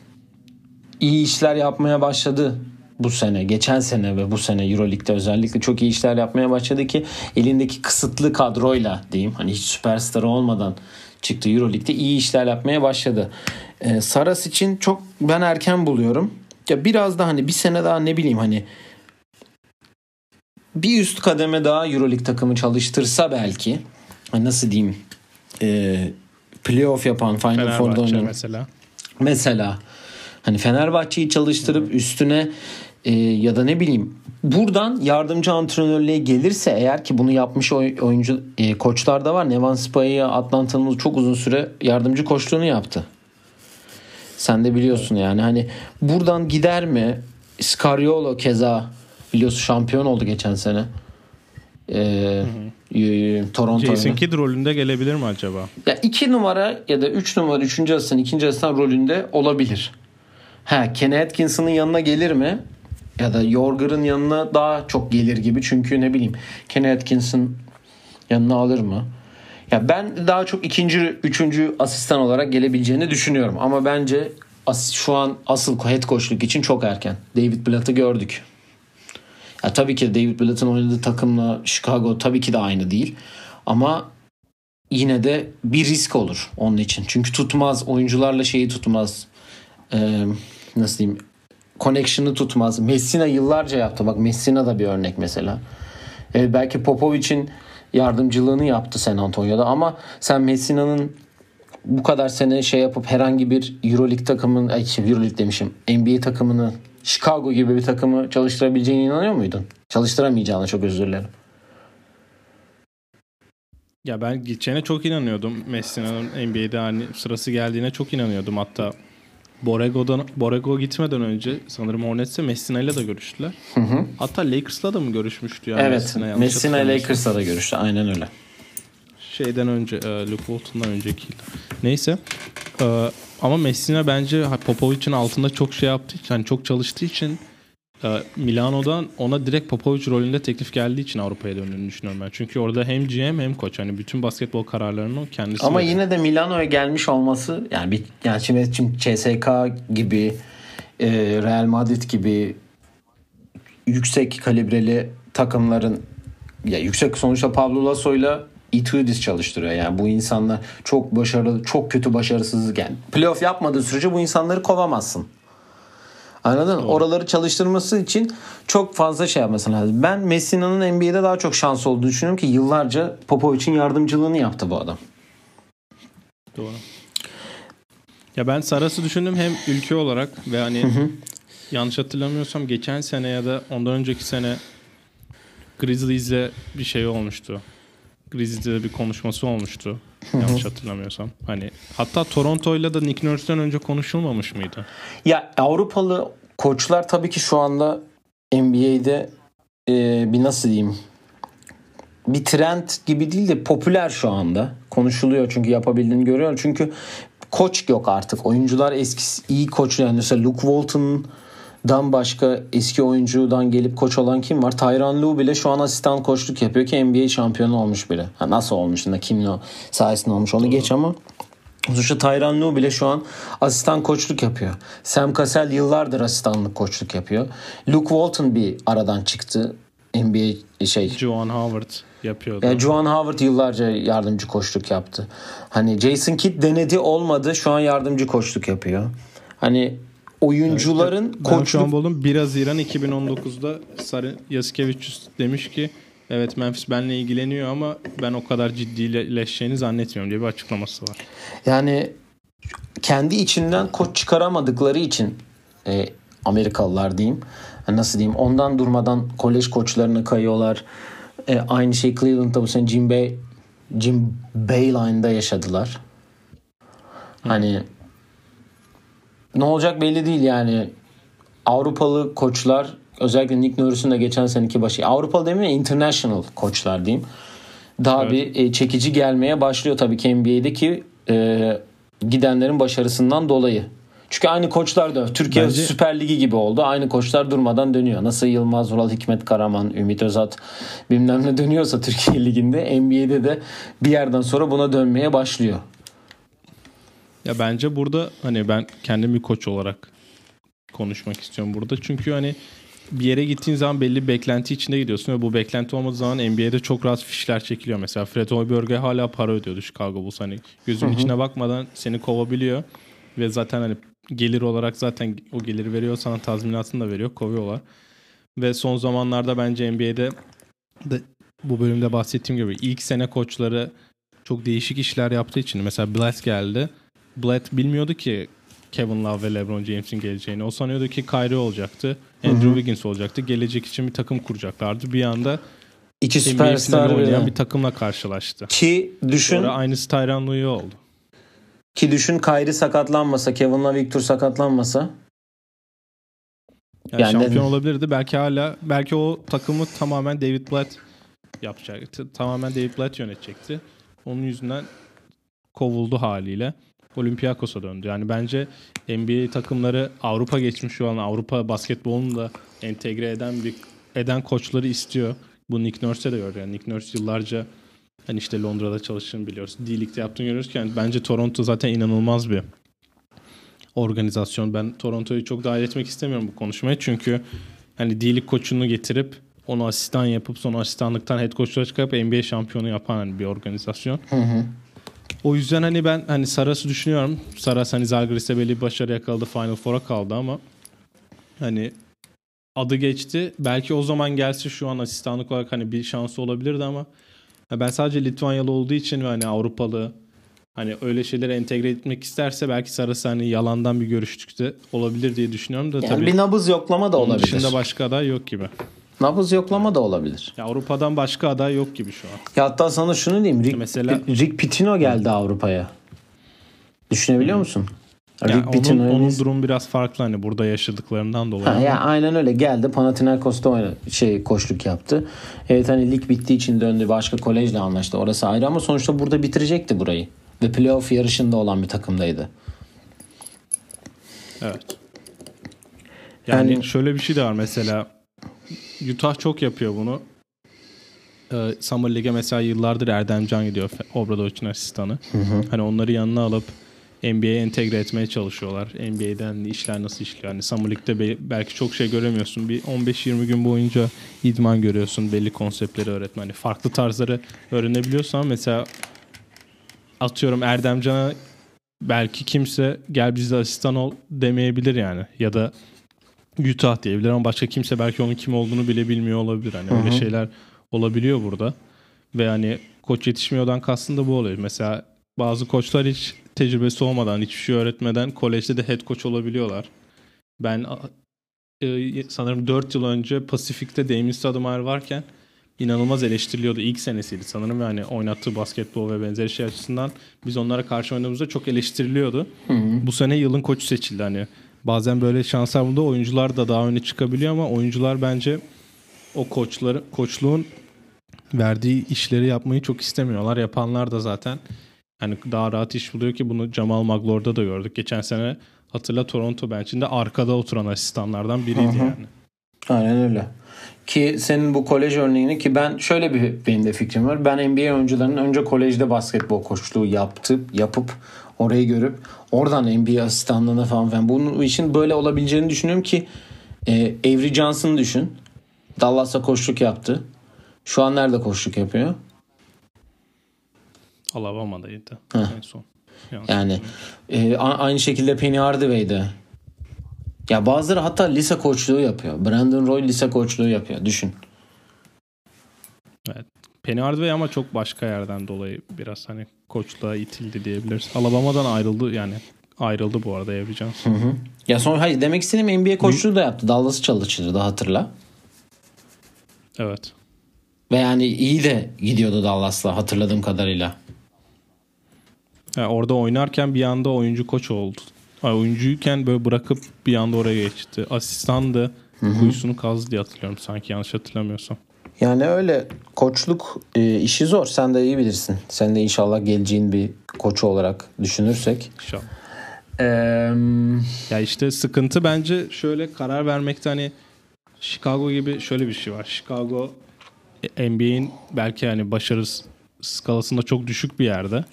iyi işler yapmaya başladı bu sene. Geçen sene ve bu sene Euroleague'de özellikle çok iyi işler yapmaya başladı ki elindeki kısıtlı kadroyla diyeyim. Hani hiç süperstar olmadan çıktı Euroleague'de iyi işler yapmaya başladı. Saras için çok ben erken buluyorum. Ya biraz da hani bir sene daha ne bileyim hani bir üst kademe daha Euroleague takımı çalıştırsa belki nasıl diyeyim playoff yapan Final Four'da oynayan mesela hani Fenerbahçe'yi çalıştırıp üstüne ya da ne bileyim buradan yardımcı antrenörlüğe gelirse eğer ki bunu yapmış oyuncu koçlar da var. Nevan Spahia Atlanta'nın çok uzun süre yardımcı koçluğunu yaptı. Sen de biliyorsun yani hani buradan gider mi? Scariolo keza biliyorsun şampiyon oldu geçen sene. Toronto'ya. Jason Kidd rolünde gelebilir mi acaba? Ya 2 numara ya da 3 numara 3. asistan 2. asistan rolünde olabilir. Kenny Atkinson'ın yanına gelir mi? Ya da Joerger'ın yanına daha çok gelir gibi. Çünkü ne bileyim Kenny Atkinson yanına alır mı? Ya ben daha çok 2. 3. asistan olarak gelebileceğini düşünüyorum. Ama bence şu an asıl head coachluk için çok erken. David Blatt'ı gördük. Ya tabii ki David Blatt'ın oynadığı takımla Chicago tabii ki de aynı değil. Ama yine de bir risk olur onun için. Çünkü tutmaz. Oyuncularla şeyi tutmaz. Nasıl diyeyim? Connection'ı tutmaz. Messina yıllarca yaptı. Bak Messina da bir örnek mesela. Belki Popovic'in yardımcılığını yaptı San Antonio'da ama sen Messina'nın bu kadar sene şey yapıp herhangi bir EuroLeague takımının, EuroLeague demişim, NBA takımını, Chicago gibi bir takımı çalıştırabileceğine inanıyor muydun? Çalıştıramayacağına, çok özür dilerim. Ya ben geçene çok inanıyordum. Messi'nin NBA'de hani sırası geldiğine çok inanıyordum. Hatta Borrego gitmeden önce sanırım Hornets'e Messina'yla da görüştüler. Hı hı. Hatta Lakers'la da mı görüşmüştü? Yani evet. Messina Lakers'la da görüştü. Aynen öyle. Şeyden önce, Luke Walton'dan önceki. Neyse. Ama Messina bence Popovic'in altında çok şey yaptığı için, yani çok çalıştığı için, Milano'dan ona direkt Popovic rolünde teklif geldiği için Avrupa'ya döndüğünü düşünüyorum ben. Çünkü orada hem GM hem koç, hani bütün basketbol kararlarını kendisi. Ama yine de Milano'ya gelmiş olması, yani bir, yani şimdi CSK gibi, Real Madrid gibi yüksek kalibreli takımların, ya yüksek sonuçta Pablo Lasso'yla Itudis çalıştırıyor. Yani bu insanlar çok başarılı, çok kötü başarısızlık, yani playoff yapmadığı sürece bu insanları kovamazsın. Anladın mı? Oraları çalıştırması için çok fazla şey yapması lazım. Ben Messina'nın NBA'de daha çok şans olduğunu düşünüyorum ki yıllarca Popovic'in yardımcılığını yaptı bu adam. Doğru. Ya ben Saras'ı düşündüm hem ülke olarak ve hani yanlış hatırlamıyorsam geçen sene ya da ondan önceki sene Grizzlies'le bir şey olmuştu. Grizzlies'de bir konuşması olmuştu. Yanlış hatırlamıyorsam. Hani hatta Toronto'yla da Nick Nurse'den önce konuşulmamış mıydı? Ya Avrupalı koçlar tabii ki şu anda NBA'de bir nasıl diyeyim, bir trend gibi değil de popüler şu anda. Konuşuluyor çünkü yapabildiğini görüyor. Çünkü koç yok artık. Oyuncular eskisi iyi koç, yani mesela Luke Walton'dan başka eski oyuncudan gelip koç olan kim var? Tyronn Lue bile şu an asistan koçluk yapıyor ki NBA şampiyonu olmuş bile. Ha, nasıl olmuş? Kimle sayesinde olmuş? Onu geç ama. Sonuçta Tyronn Lue bile şu an asistan koçluk yapıyor. Sam Cassell yıllardır asistanlık koçluk yapıyor. Luke Walton bir aradan çıktı. NBA şey. Juwan Howard yapıyordu. Yani Juwan Howard yıllarca yardımcı koçluk yaptı. Hani Jason Kidd denedi, olmadı. Şu an yardımcı koçluk yapıyor. Hani oyuncuların evet, koçluk... Ben şu an buldum. 1 Haziran 2019'da Sarı Yasikevicius demiş ki evet Memphis benimle ilgileniyor ama ben o kadar ciddileşeceğini zannetmiyorum diye bir açıklaması var. Yani kendi içinden koç çıkaramadıkları için Amerikalılar diyeyim, nasıl diyeyim, ondan durmadan kolej koçlarına kayıyorlar. Aynı şey Cleveland'da bu sene Jim Boylan'da yaşadılar. Hani ne olacak belli değil yani. Avrupalı koçlar, özellikle Nick Nurse'un da geçen seneki başı, Avrupalı demeyeyim, international koçlar diyeyim, daha evet, bir çekici gelmeye başlıyor tabii ki NBA'deki gidenlerin başarısından dolayı. Çünkü aynı koçlar da Türkiye bence... Süper Ligi gibi oldu. Aynı koçlar durmadan dönüyor. Nasıl Yılmaz Vural, Hikmet Karaman, Ümit Özat bilmem ne dönüyorsa Türkiye Ligi'nde, NBA'de de bir yerden sonra buna dönmeye başlıyor. Ya bence burada hani ben kendim bir koç olarak konuşmak istiyorum burada. Çünkü hani bir yere gittiğin zaman belli bir beklenti içinde gidiyorsun ve bu beklenti olmadığı zaman NBA'de çok rahat fişler çekiliyor. Mesela Fred Hoiberg'e hala para ödüyordu Chicago Bulls. Hani gözünün içine bakmadan seni kovabiliyor ve zaten hani gelir olarak zaten o geliri veriyor sana, tazminatını da veriyor, kovuyorlar. Ve son zamanlarda bence NBA'de de bu bölümde bahsettiğim gibi ilk sene koçları çok değişik işler yaptığı için, mesela Blatt geldi. Blatt bilmiyordu ki Kevin Love ve LeBron James'in geleceğini. O sanıyordu ki Kyrie olacaktı. Andrew Wiggins olacaktı. Gelecek için bir takım kuracaklardı. Bir anda iki süperstar oynayan bir takımla karşılaştı. Ki düşün. Sonra aynısı Tyronn Lue oldu. Ki düşün Kyrie sakatlanmasa, Kevin Love, Victor sakatlanmasa. Yani şampiyon olabilirdi. Belki hala, belki o takımı tamamen David Blatt yapacaktı. Tamamen David Blatt yönetecekti. Onun yüzünden kovuldu haliyle. Olympiakos'a döndü. Yani bence NBA takımları Avrupa geçmiş olan, Avrupa basketbolunu da entegre eden koçları istiyor. Bu Nick Nurse'e de gördü. Yani Nick Nurse yıllarca hani işte Londra'da çalıştığını biliyoruz. D-League'de yaptığını görüyoruz ki yani bence Toronto zaten inanılmaz bir organizasyon. Ben Toronto'yu çok dahil etmek istemiyorum bu konuşmaya. Çünkü hani D-League koçunu getirip onu asistan yapıp sonra asistanlıktan head coach'a çıkıp NBA şampiyonu yapan hani bir organizasyon. O yüzden hani ben hani Saras'ı düşünüyorum. Saras hani Zalgiris'te belli bir başarı yakaladı. Final Four'a kaldı ama hani adı geçti. Belki o zaman gelse şu an asistanlık olarak hani bir şansı olabilirdi ama ben sadece Litvanyalı olduğu için ve hani Avrupalı Hani öyle şeyleri entegre etmek isterse belki Saras'ı hani yalandan bir görüştükte olabilir diye düşünüyorum da yani tabii. Bir nabız yoklama da olabilir. Dışında başka aday yok gibi. Nabız yoklama da olabilir. Ya Avrupa'dan başka aday yok gibi şu an. Ya hatta sana şunu diyeyim. Rick Pitino geldi Avrupa'ya. Düşünebiliyor musun? Yani onun durumu biraz farklı hani burada yaşadıklarından dolayı. Ha, ya aynen öyle geldi. Panathinaikos'ta koçluk yaptı. Evet hani lig bittiği için döndü. Başka kolejle anlaştı. Orası ayrı ama sonuçta burada bitirecekti burayı. Ve playoff yarışında olan bir takımdaydı. Evet. Yani şöyle bir şey de var mesela. Utah çok yapıyor bunu. Summer League'e mesela yıllardır Erdemcan gidiyor. Obradovic'in asistanı. Hı. Hani onları yanına alıp NBA'ye entegre etmeye çalışıyorlar. NBA'den işler nasıl işliyor? Hani Summer League'de belki çok şey göremiyorsun. Bir 15-20 gün boyunca idman görüyorsun. Belli konseptleri öğretmen. Hani farklı tarzları öğrenebiliyorsan mesela atıyorum Erdemcan'a belki kimse gel bizde asistan ol demeyebilir yani. Ya da Utah diyebilir ama başka kimse belki onun kim olduğunu bile bilmiyor olabilir. Hani öyle şeyler olabiliyor burada. Ve hani koç yetişmiyordan kastım da bu oluyor. Mesela bazı koçlar hiç tecrübesi olmadan, hiçbir şey öğretmeden kolejde de head coach olabiliyorlar. Ben sanırım 4 yıl önce Pasifik'te Damien Stoudemire varken inanılmaz eleştiriliyordu. İlk senesiydi sanırım yani oynattığı basketbol ve benzeri şey açısından biz onlara karşı oynadığımızda çok eleştiriliyordu. Hı-hı. Bu sene yılın koçu seçildi. Hani bazen böyle şanslar bunda oyuncular da daha öne çıkabiliyor ama oyuncular bence o koçluğun verdiği işleri yapmayı çok istemiyorlar. Yapanlar da zaten yani daha rahat iş buluyor ki bunu Jamal Maglore'da da gördük. Geçen sene hatırla Toronto bench'inde arkada oturan asistanlardan biriydi. Hı-hı. Yani. Aynen öyle. Ki senin bu kolej örneğini ki ben şöyle benim de fikrim var. Ben NBA oyuncularının önce kolejde basketbol koçluğu yapıp orayı görüp oradan NBA asistanlığına falan bunun için böyle olabileceğini düşünüyorum ki Avery Johnson'ı düşün. Dallas'ta koçluk yaptı. Şu an nerede koçluk yapıyor? Alabama'daydı en son. Yani aynı şekilde Penny Hardaway'de. Ya bazıları hatta lise koçluğu yapıyor. Brandon Roy lise koçluğu yapıyor. Düşün. Evet. Penny Hardaway ama çok başka yerden dolayı biraz hani koçluğa itildi diyebiliriz. Alabama'dan ayrıldı yani. Ayrıldı bu arada Avery Johnson. Hı. Ya sonra hayır demek istediğim NBA koçluğu da yaptı. Dallas'ı çalıştırdı hatırla. Evet. Ve yani iyi de gidiyordu Dallas'la hatırladığım kadarıyla. Yani orada oynarken bir anda oyuncu koç oldu. Oyuncuyken böyle bırakıp bir anda oraya geçti. Asistan da kuyusunu kazdı diye hatırlıyorum sanki yanlış hatırlamıyorsam. Yani öyle koçluk işi zor. Sen de iyi bilirsin. Sen de inşallah geleceğin bir koçu olarak düşünürsek. İnşallah. Ya işte sıkıntı bence şöyle karar vermekte hani Chicago gibi şöyle bir şey var. Chicago NBA'in belki hani başarı skalasında çok düşük bir yerde.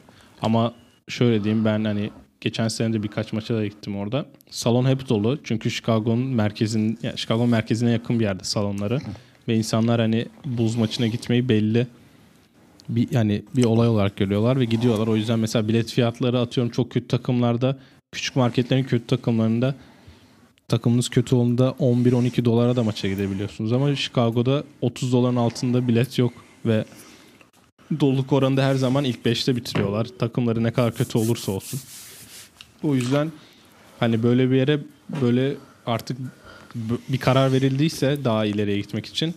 Ama şöyle diyeyim ben hani geçen sene de birkaç maça da gittim orada. Salon hep dolu. Çünkü Chicago'nun merkezine yakın bir yerde salonları. Ve insanlar hani buz maçına gitmeyi belli bir olay olarak görüyorlar ve gidiyorlar. O yüzden mesela bilet fiyatları atıyorum çok kötü takımlarda, küçük marketlerin kötü takımlarında takımınız kötü olduğunda $11-12 da maça gidebiliyorsunuz. Ama Chicago'da $30 altında bilet yok ve doluluk oranında her zaman ilk 5'te bitiriyorlar. Takımları ne kadar kötü olursa olsun. O yüzden hani böyle bir yere böyle artık bir karar verildiyse daha ileriye gitmek için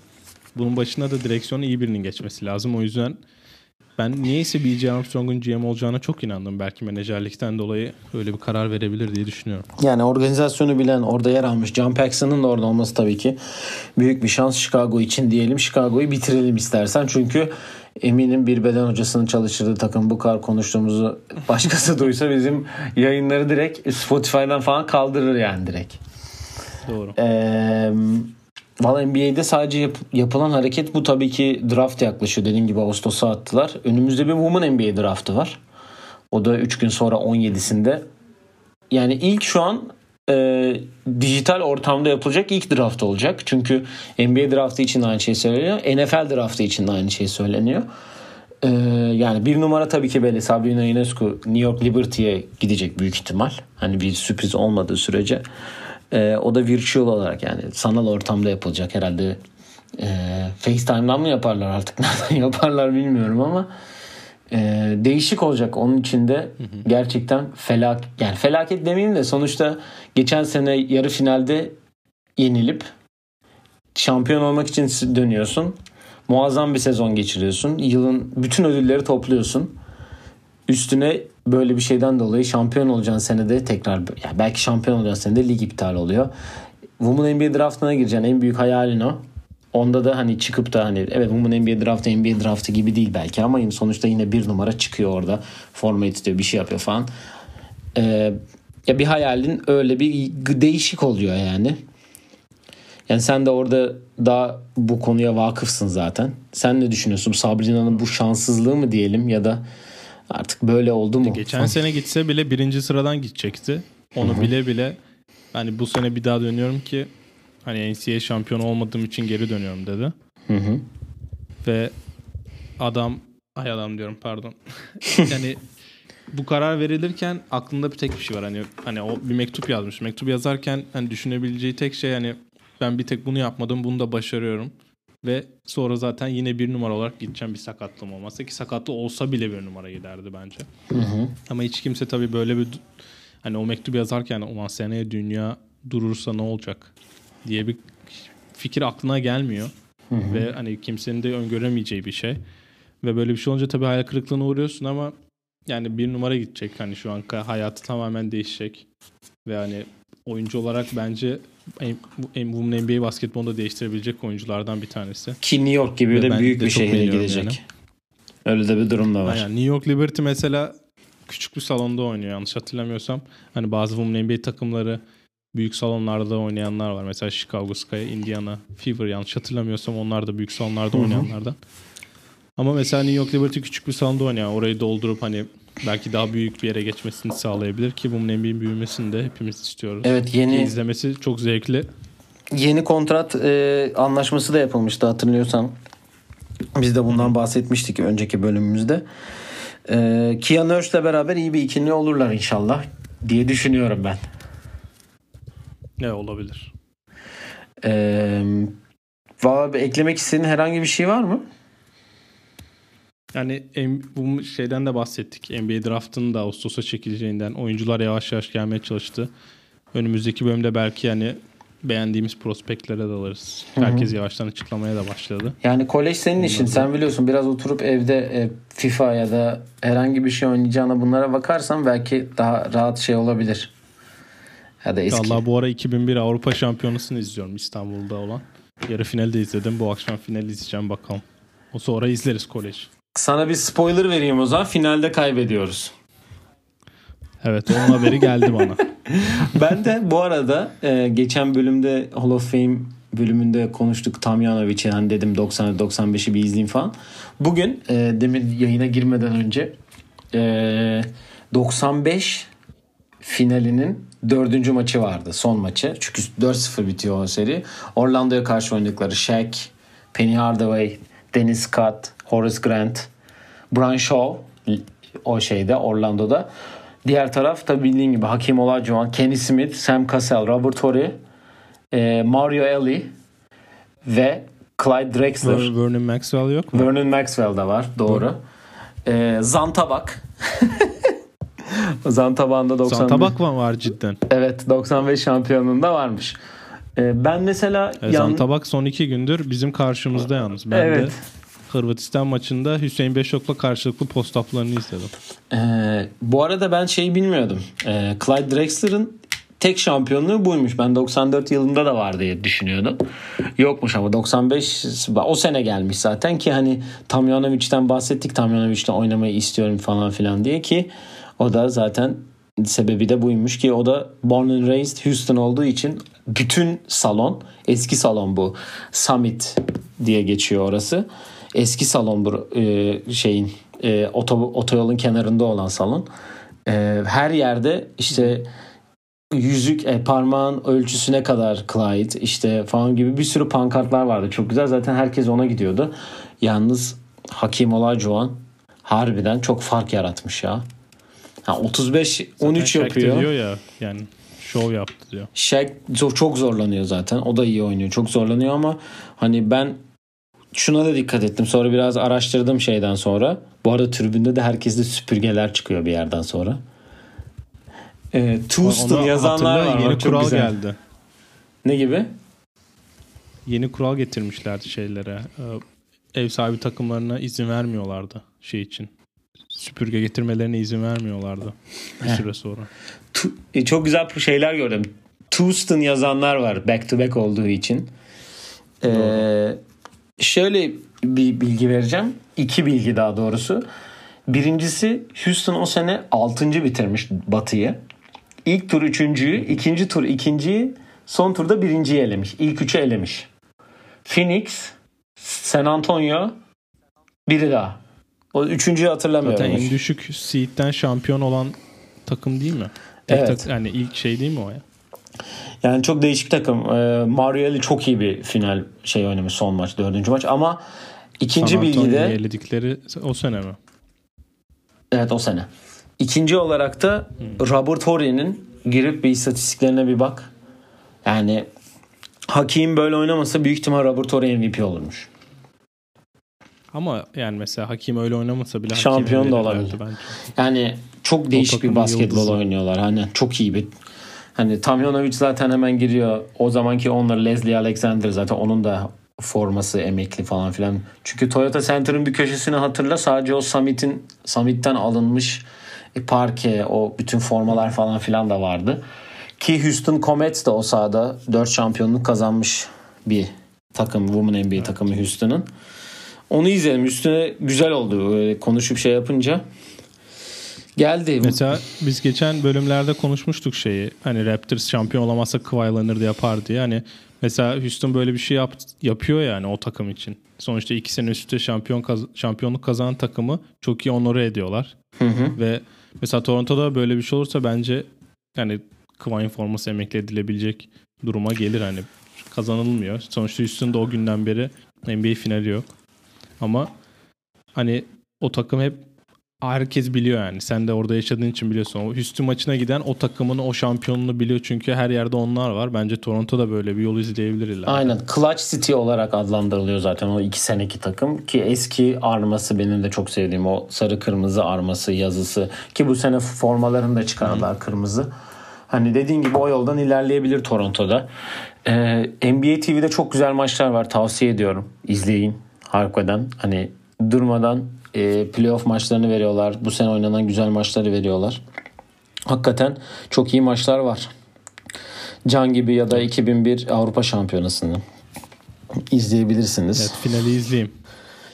bunun başına da direksiyonu iyi birinin geçmesi lazım. O yüzden ben niyeyse B.J. Armstrong'un GM olacağına çok inandım. Belki menajerlikten dolayı öyle bir karar verebilir diye düşünüyorum. Yani organizasyonu bilen orada yer almış. John Paxson'ın da orada olması tabii ki büyük bir şans Chicago için diyelim. Chicago'yu bitirelim istersen. Çünkü eminim bir beden hocasının çalıştırdığı takım bu kadar konuştuğumuzu başkası duysa bizim yayınları direkt Spotify'dan falan kaldırır yani direkt. Doğru. Valla NBA'de sadece yapılan hareket bu tabii ki draft yaklaşıyor. Dediğim gibi Ağustos'a attılar. Önümüzde bir Women NBA draftı var. O da 3 gün sonra 17'sinde. Yani ilk şu an dijital ortamda yapılacak ilk draft olacak. Çünkü NBA draftı için aynı şey söyleniyor. NFL draftı için de aynı şey söyleniyor. Yani bir numara tabii ki belli. Sabrina Ionescu New York Liberty'ye gidecek büyük ihtimal. Hani bir sürpriz olmadığı sürece. O da virtual olarak yani sanal ortamda yapılacak herhalde. FaceTime'dan mı yaparlar artık nereden yaparlar bilmiyorum ama değişik olacak. Onun için de gerçekten felaket demeyeyim de sonuçta geçen sene yarı finalde yenilip şampiyon olmak için dönüyorsun. Muazzam bir sezon geçiriyorsun. Yılın bütün ödülleri topluyorsun. Üstüne böyle bir şeyden dolayı şampiyon olacağın senede tekrar yani belki şampiyon olacağın senede lig iptal oluyor. Women NBA draftına gireceğin en büyük hayalin o. Onda da hani çıkıp da hani evet Women NBA draftı gibi değil belki ama sonuçta yine bir numara çıkıyor orada. Forma istiyor, bir şey yapıyor falan. Ya bir hayalin öyle bir değişik oluyor yani. Yani sen de orada daha bu konuya vakıfsın zaten. Sen ne düşünüyorsun? Sabrina'nın bu şanssızlığı mı diyelim ya da artık böyle oldu mu? Geçen sene gitse bile 1. sıradan gidecekti. Onu bile hani bu sene bir daha dönüyorum ki hani NCAA şampiyonu olmadığım için geri dönüyorum dedi. Ve adam diyorum pardon. Yani bu karar verilirken aklında bir tek bir şey var. Hani o bir mektup yazmış. Mektup yazarken hani düşünebileceği tek şey hani ben bir tek bunu yapmadım, bunu da başarıyorum. Ve sonra zaten yine 1 numara olarak gideceğim bir sakatlığım olmazsa ki sakatlı olsa bile 1 numara giderdi bence. Ama hiç kimse tabii böyle bir hani o mektubu yazarken ulan seneye dünya durursa ne olacak diye bir fikir aklına gelmiyor. Ve hani kimsenin de öngöremeyeceği bir şey. Ve böyle bir şey olunca tabii hayal kırıklığına uğruyorsun ama yani 1 numara gidecek. Hani şu an hayatı tamamen değişecek. Ve hani oyuncu olarak bence Women NBA basketbolunu da değiştirebilecek oyunculardan bir tanesi. Ki New York gibi ve de büyük bir şehre gidecek. Yani. Öyle de bir durum da var. Yani New York Liberty mesela küçük bir salonda oynuyor yanlış hatırlamıyorsam. Hani bazı Women NBA takımları büyük salonlarda oynayanlar var. Mesela Chicago Sky, Indiana Fever yanlış hatırlamıyorsam onlar da büyük salonlarda oynayanlardan. Ama mesela New York Liberty küçük bir salonda oynayan orayı doldurup hani belki daha büyük bir yere geçmesini sağlayabilir ki Women NBA'nin büyümesini de hepimiz istiyoruz. Evet, yeni izlemesi çok zevkli. Yeni kontrat anlaşması da yapılmıştı hatırlıyorsan. Biz de bundan bahsetmiştik önceki bölümümüzde. Kia Nurse'le beraber iyi bir ikili olurlar inşallah diye düşünüyorum ben. Ne olabilir? Vallahi eklemek istediğin herhangi bir şey var mı? Yani bu şeyden de bahsettik. NBA draftının da Ağustos'a çekileceğinden oyuncular yavaş yavaş gelmeye çalıştı. Önümüzdeki bölümde belki yani beğendiğimiz prospektlere dalarız. Herkes yavaştan açıklamaya da başladı. Yani kolej senin bunlar işin. Da... Sen biliyorsun biraz oturup evde FIFA ya da herhangi bir şey oynayacağına bunlara bakarsan belki daha rahat şey olabilir. Ya da eski. Vallahi bu ara 2001 Avrupa Şampiyonası'nı izliyorum İstanbul'da olan. Yarı finalde izledim. Bu akşam final izleyeceğim bakalım. O sonra izleriz kolej. Sana bir spoiler vereyim o zaman. Finalde kaybediyoruz. Evet, onun haberi geldi bana. Ben de bu arada geçen bölümde Hall of Fame bölümünde konuştuk Tomjanovic'i. Hani dedim 90-95'i bir izleyeyim falan. Bugün demin yayına girmeden önce 95 finalinin 4. maçı vardı. Son maçı. Çünkü 4-0 bitiyor o seri. Orlando'ya karşı oynadıkları Shaq, Penny Hardaway, Dennis Scott, Horace Grant, Branshaw o şeyde Orlando'da. Diğer taraf tabii bildiğin gibi Hakeem Olajuwon, Kenny Smith, Sam Cassell, Robert Horry, Mario Elie ve Clyde Drexler. Vernon Maxwell yok mu? Vernon Maxwell da var. Doğru. Zantabak. Zantabak'ta 90. Zantabak mı var cidden? Evet, 95 şampiyonluğunda varmış. Ben mesela Zantabak son 2 gündür bizim karşımızda yalnız. Ben evet. De Hırvatistan maçında Hüseyin Beşok'la karşılıklı postaplarını izledim. Bu arada ben şeyi bilmiyordum. Clyde Drexler'ın tek şampiyonluğu buymuş. Ben 94 yılında da var diye düşünüyordum. Yokmuş ama 95 o sene gelmiş zaten ki hani Tomjanovic'ten bahsettik. Tomjanovic'le oynamayı istiyorum falan filan diye ki o da zaten sebebi de buymuş ki o da born and raised Houston olduğu için bütün salon eski salon bu. Summit diye geçiyor orası. Eski salon bu şeyin otoyolun kenarında olan salon. Her yerde işte yüzük parmağın ölçüsüne kadar Clyde işte falan gibi bir sürü pankartlar vardı. Çok güzel zaten herkes ona gidiyordu. Yalnız Hakeem Olajuwon harbiden çok fark yaratmış ya. 35-13 zaten yapıyor. Diyor ya yani şov yaptı diyor. Shaq çok zorlanıyor zaten. O da iyi oynuyor. Çok zorlanıyor ama hani ben şuna da dikkat ettim. Sonra biraz araştırdım şeyden sonra. Bu arada tribünde de herkeste süpürgeler çıkıyor bir yerden sonra. Houston yazanlar var. Yeni kural geldi. Ne gibi? Yeni kural getirmişlerdi şeylere. Ev sahibi takımlarına izin vermiyorlardı şey için. Süpürge getirmelerine izin vermiyorlardı bir süre sonra. Çok güzel şeyler gördüm. Houston yazanlar var back to back olduğu için. Şöyle bir bilgi vereceğim. İki bilgi daha doğrusu. Birincisi, Houston o sene 6. bitirmiş Batı'yı. İlk tur 3.'yü, ikinci tur 2.'yi, son turda 1.'yi elemiş. İlk 3'ü elemiş. Phoenix, San Antonio, biri daha. O 3.'yü hatırlamıyorum. Zaten en düşük seed'den şampiyon olan takım değil mi? Evet. Yani ilk şey değil mi o ya? Yani çok değişik bir takım. Marielli çok iyi bir final şey oynamış, son maç, 4. maç, ama ikinci bilgide eledikleri o sene mi? Evet, o sene. İkinci olarak da Robert Horry'nin girip bir istatistiklerine bir bak. Yani Hakim böyle oynamasa büyük ihtimal Robert Horry MVP olurmuş. Ama yani mesela Hakim öyle oynamasa bile şampiyon da olabilir. Yani çok değişik bir basketbol yıldızı oynuyorlar. Hani çok iyi bir, hani Tomjanovic zaten hemen giriyor. O zamanki onlar Leslie Alexander, zaten onun da forması emekli falan filan. Çünkü Toyota Center'ın bir köşesini hatırla, sadece o Summit'ten alınmış parke, o bütün formalar falan filan da vardı. Ki Houston Comets de o sahada 4 şampiyonluk kazanmış bir takım. Women NBA takımı Houston'ın. Onu izledim. Üstüne güzel oldu. Öyle konuşup şey yapınca geldi. Mesela biz geçen bölümlerde konuşmuştuk şeyi. Hani Raptors şampiyon olamazsa Kawhi Leonard'ı yapar diye. Hani mesela Houston böyle bir şey yapıyor yani o takım için. Sonuçta 2 sene üstte şampiyonluk kazanan takımı çok iyi onore ediyorlar. Hı. Ve mesela Toronto'da böyle bir şey olursa bence yani Kawhi'nin forması emekli edilebilecek duruma gelir. Hani kazanılmıyor. Sonuçta Houston'da o günden beri NBA finali yok. Ama hani o takım hep, herkes biliyor yani. Sen de orada yaşadığın için biliyorsun. O Houston maçına giden o takımın o şampiyonunu biliyor. Çünkü her yerde onlar var. Bence Toronto'da böyle bir yolu izleyebilir ileride. Aynen. Clutch City olarak adlandırılıyor zaten o 2 seneki takım. Ki eski arması benim de çok sevdiğim. O sarı kırmızı arması, yazısı. Ki bu sene formalarını da çıkardılar kırmızı. Hani dediğin gibi o yoldan ilerleyebilir Toronto'da. NBA TV'de çok güzel maçlar var. Tavsiye ediyorum. İzleyin. Harikadan. Hani durmadan playoff maçlarını veriyorlar. Bu sene oynanan güzel maçları veriyorlar. Hakikaten çok iyi maçlar var. Can gibi ya da 2001 Avrupa Şampiyonası'nı izleyebilirsiniz. Evet, finali izleyeyim.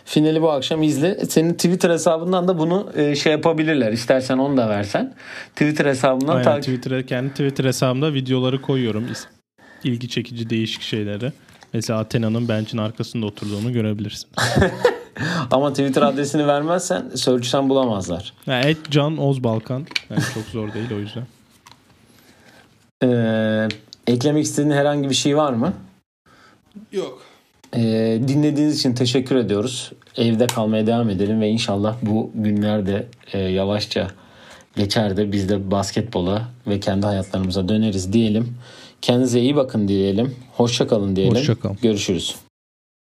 Finali bu akşam izle. Senin Twitter hesabından da bunu şey yapabilirler. İstersen onu da versen. Twitter hesabından aynen, kendi Twitter hesabımda videoları koyuyorum. İlgi çekici değişik şeyleri. Mesela Athena'nın bench'in arkasında oturduğunu görebilirsin. Ama Twitter adresini vermezsen search'ten bulamazlar. Yani @canozbalkan. Yani çok zor değil o yüzden. Eklemek istediğin herhangi bir şey var mı? Yok. Dinlediğiniz için teşekkür ediyoruz. Evde kalmaya devam edelim ve inşallah bu günler de yavaşça geçer de biz de basketbola ve kendi hayatlarımıza döneriz diyelim. Kendinize iyi bakın diyelim. Hoşça kalın diyelim. Hoşça kalın. Görüşürüz.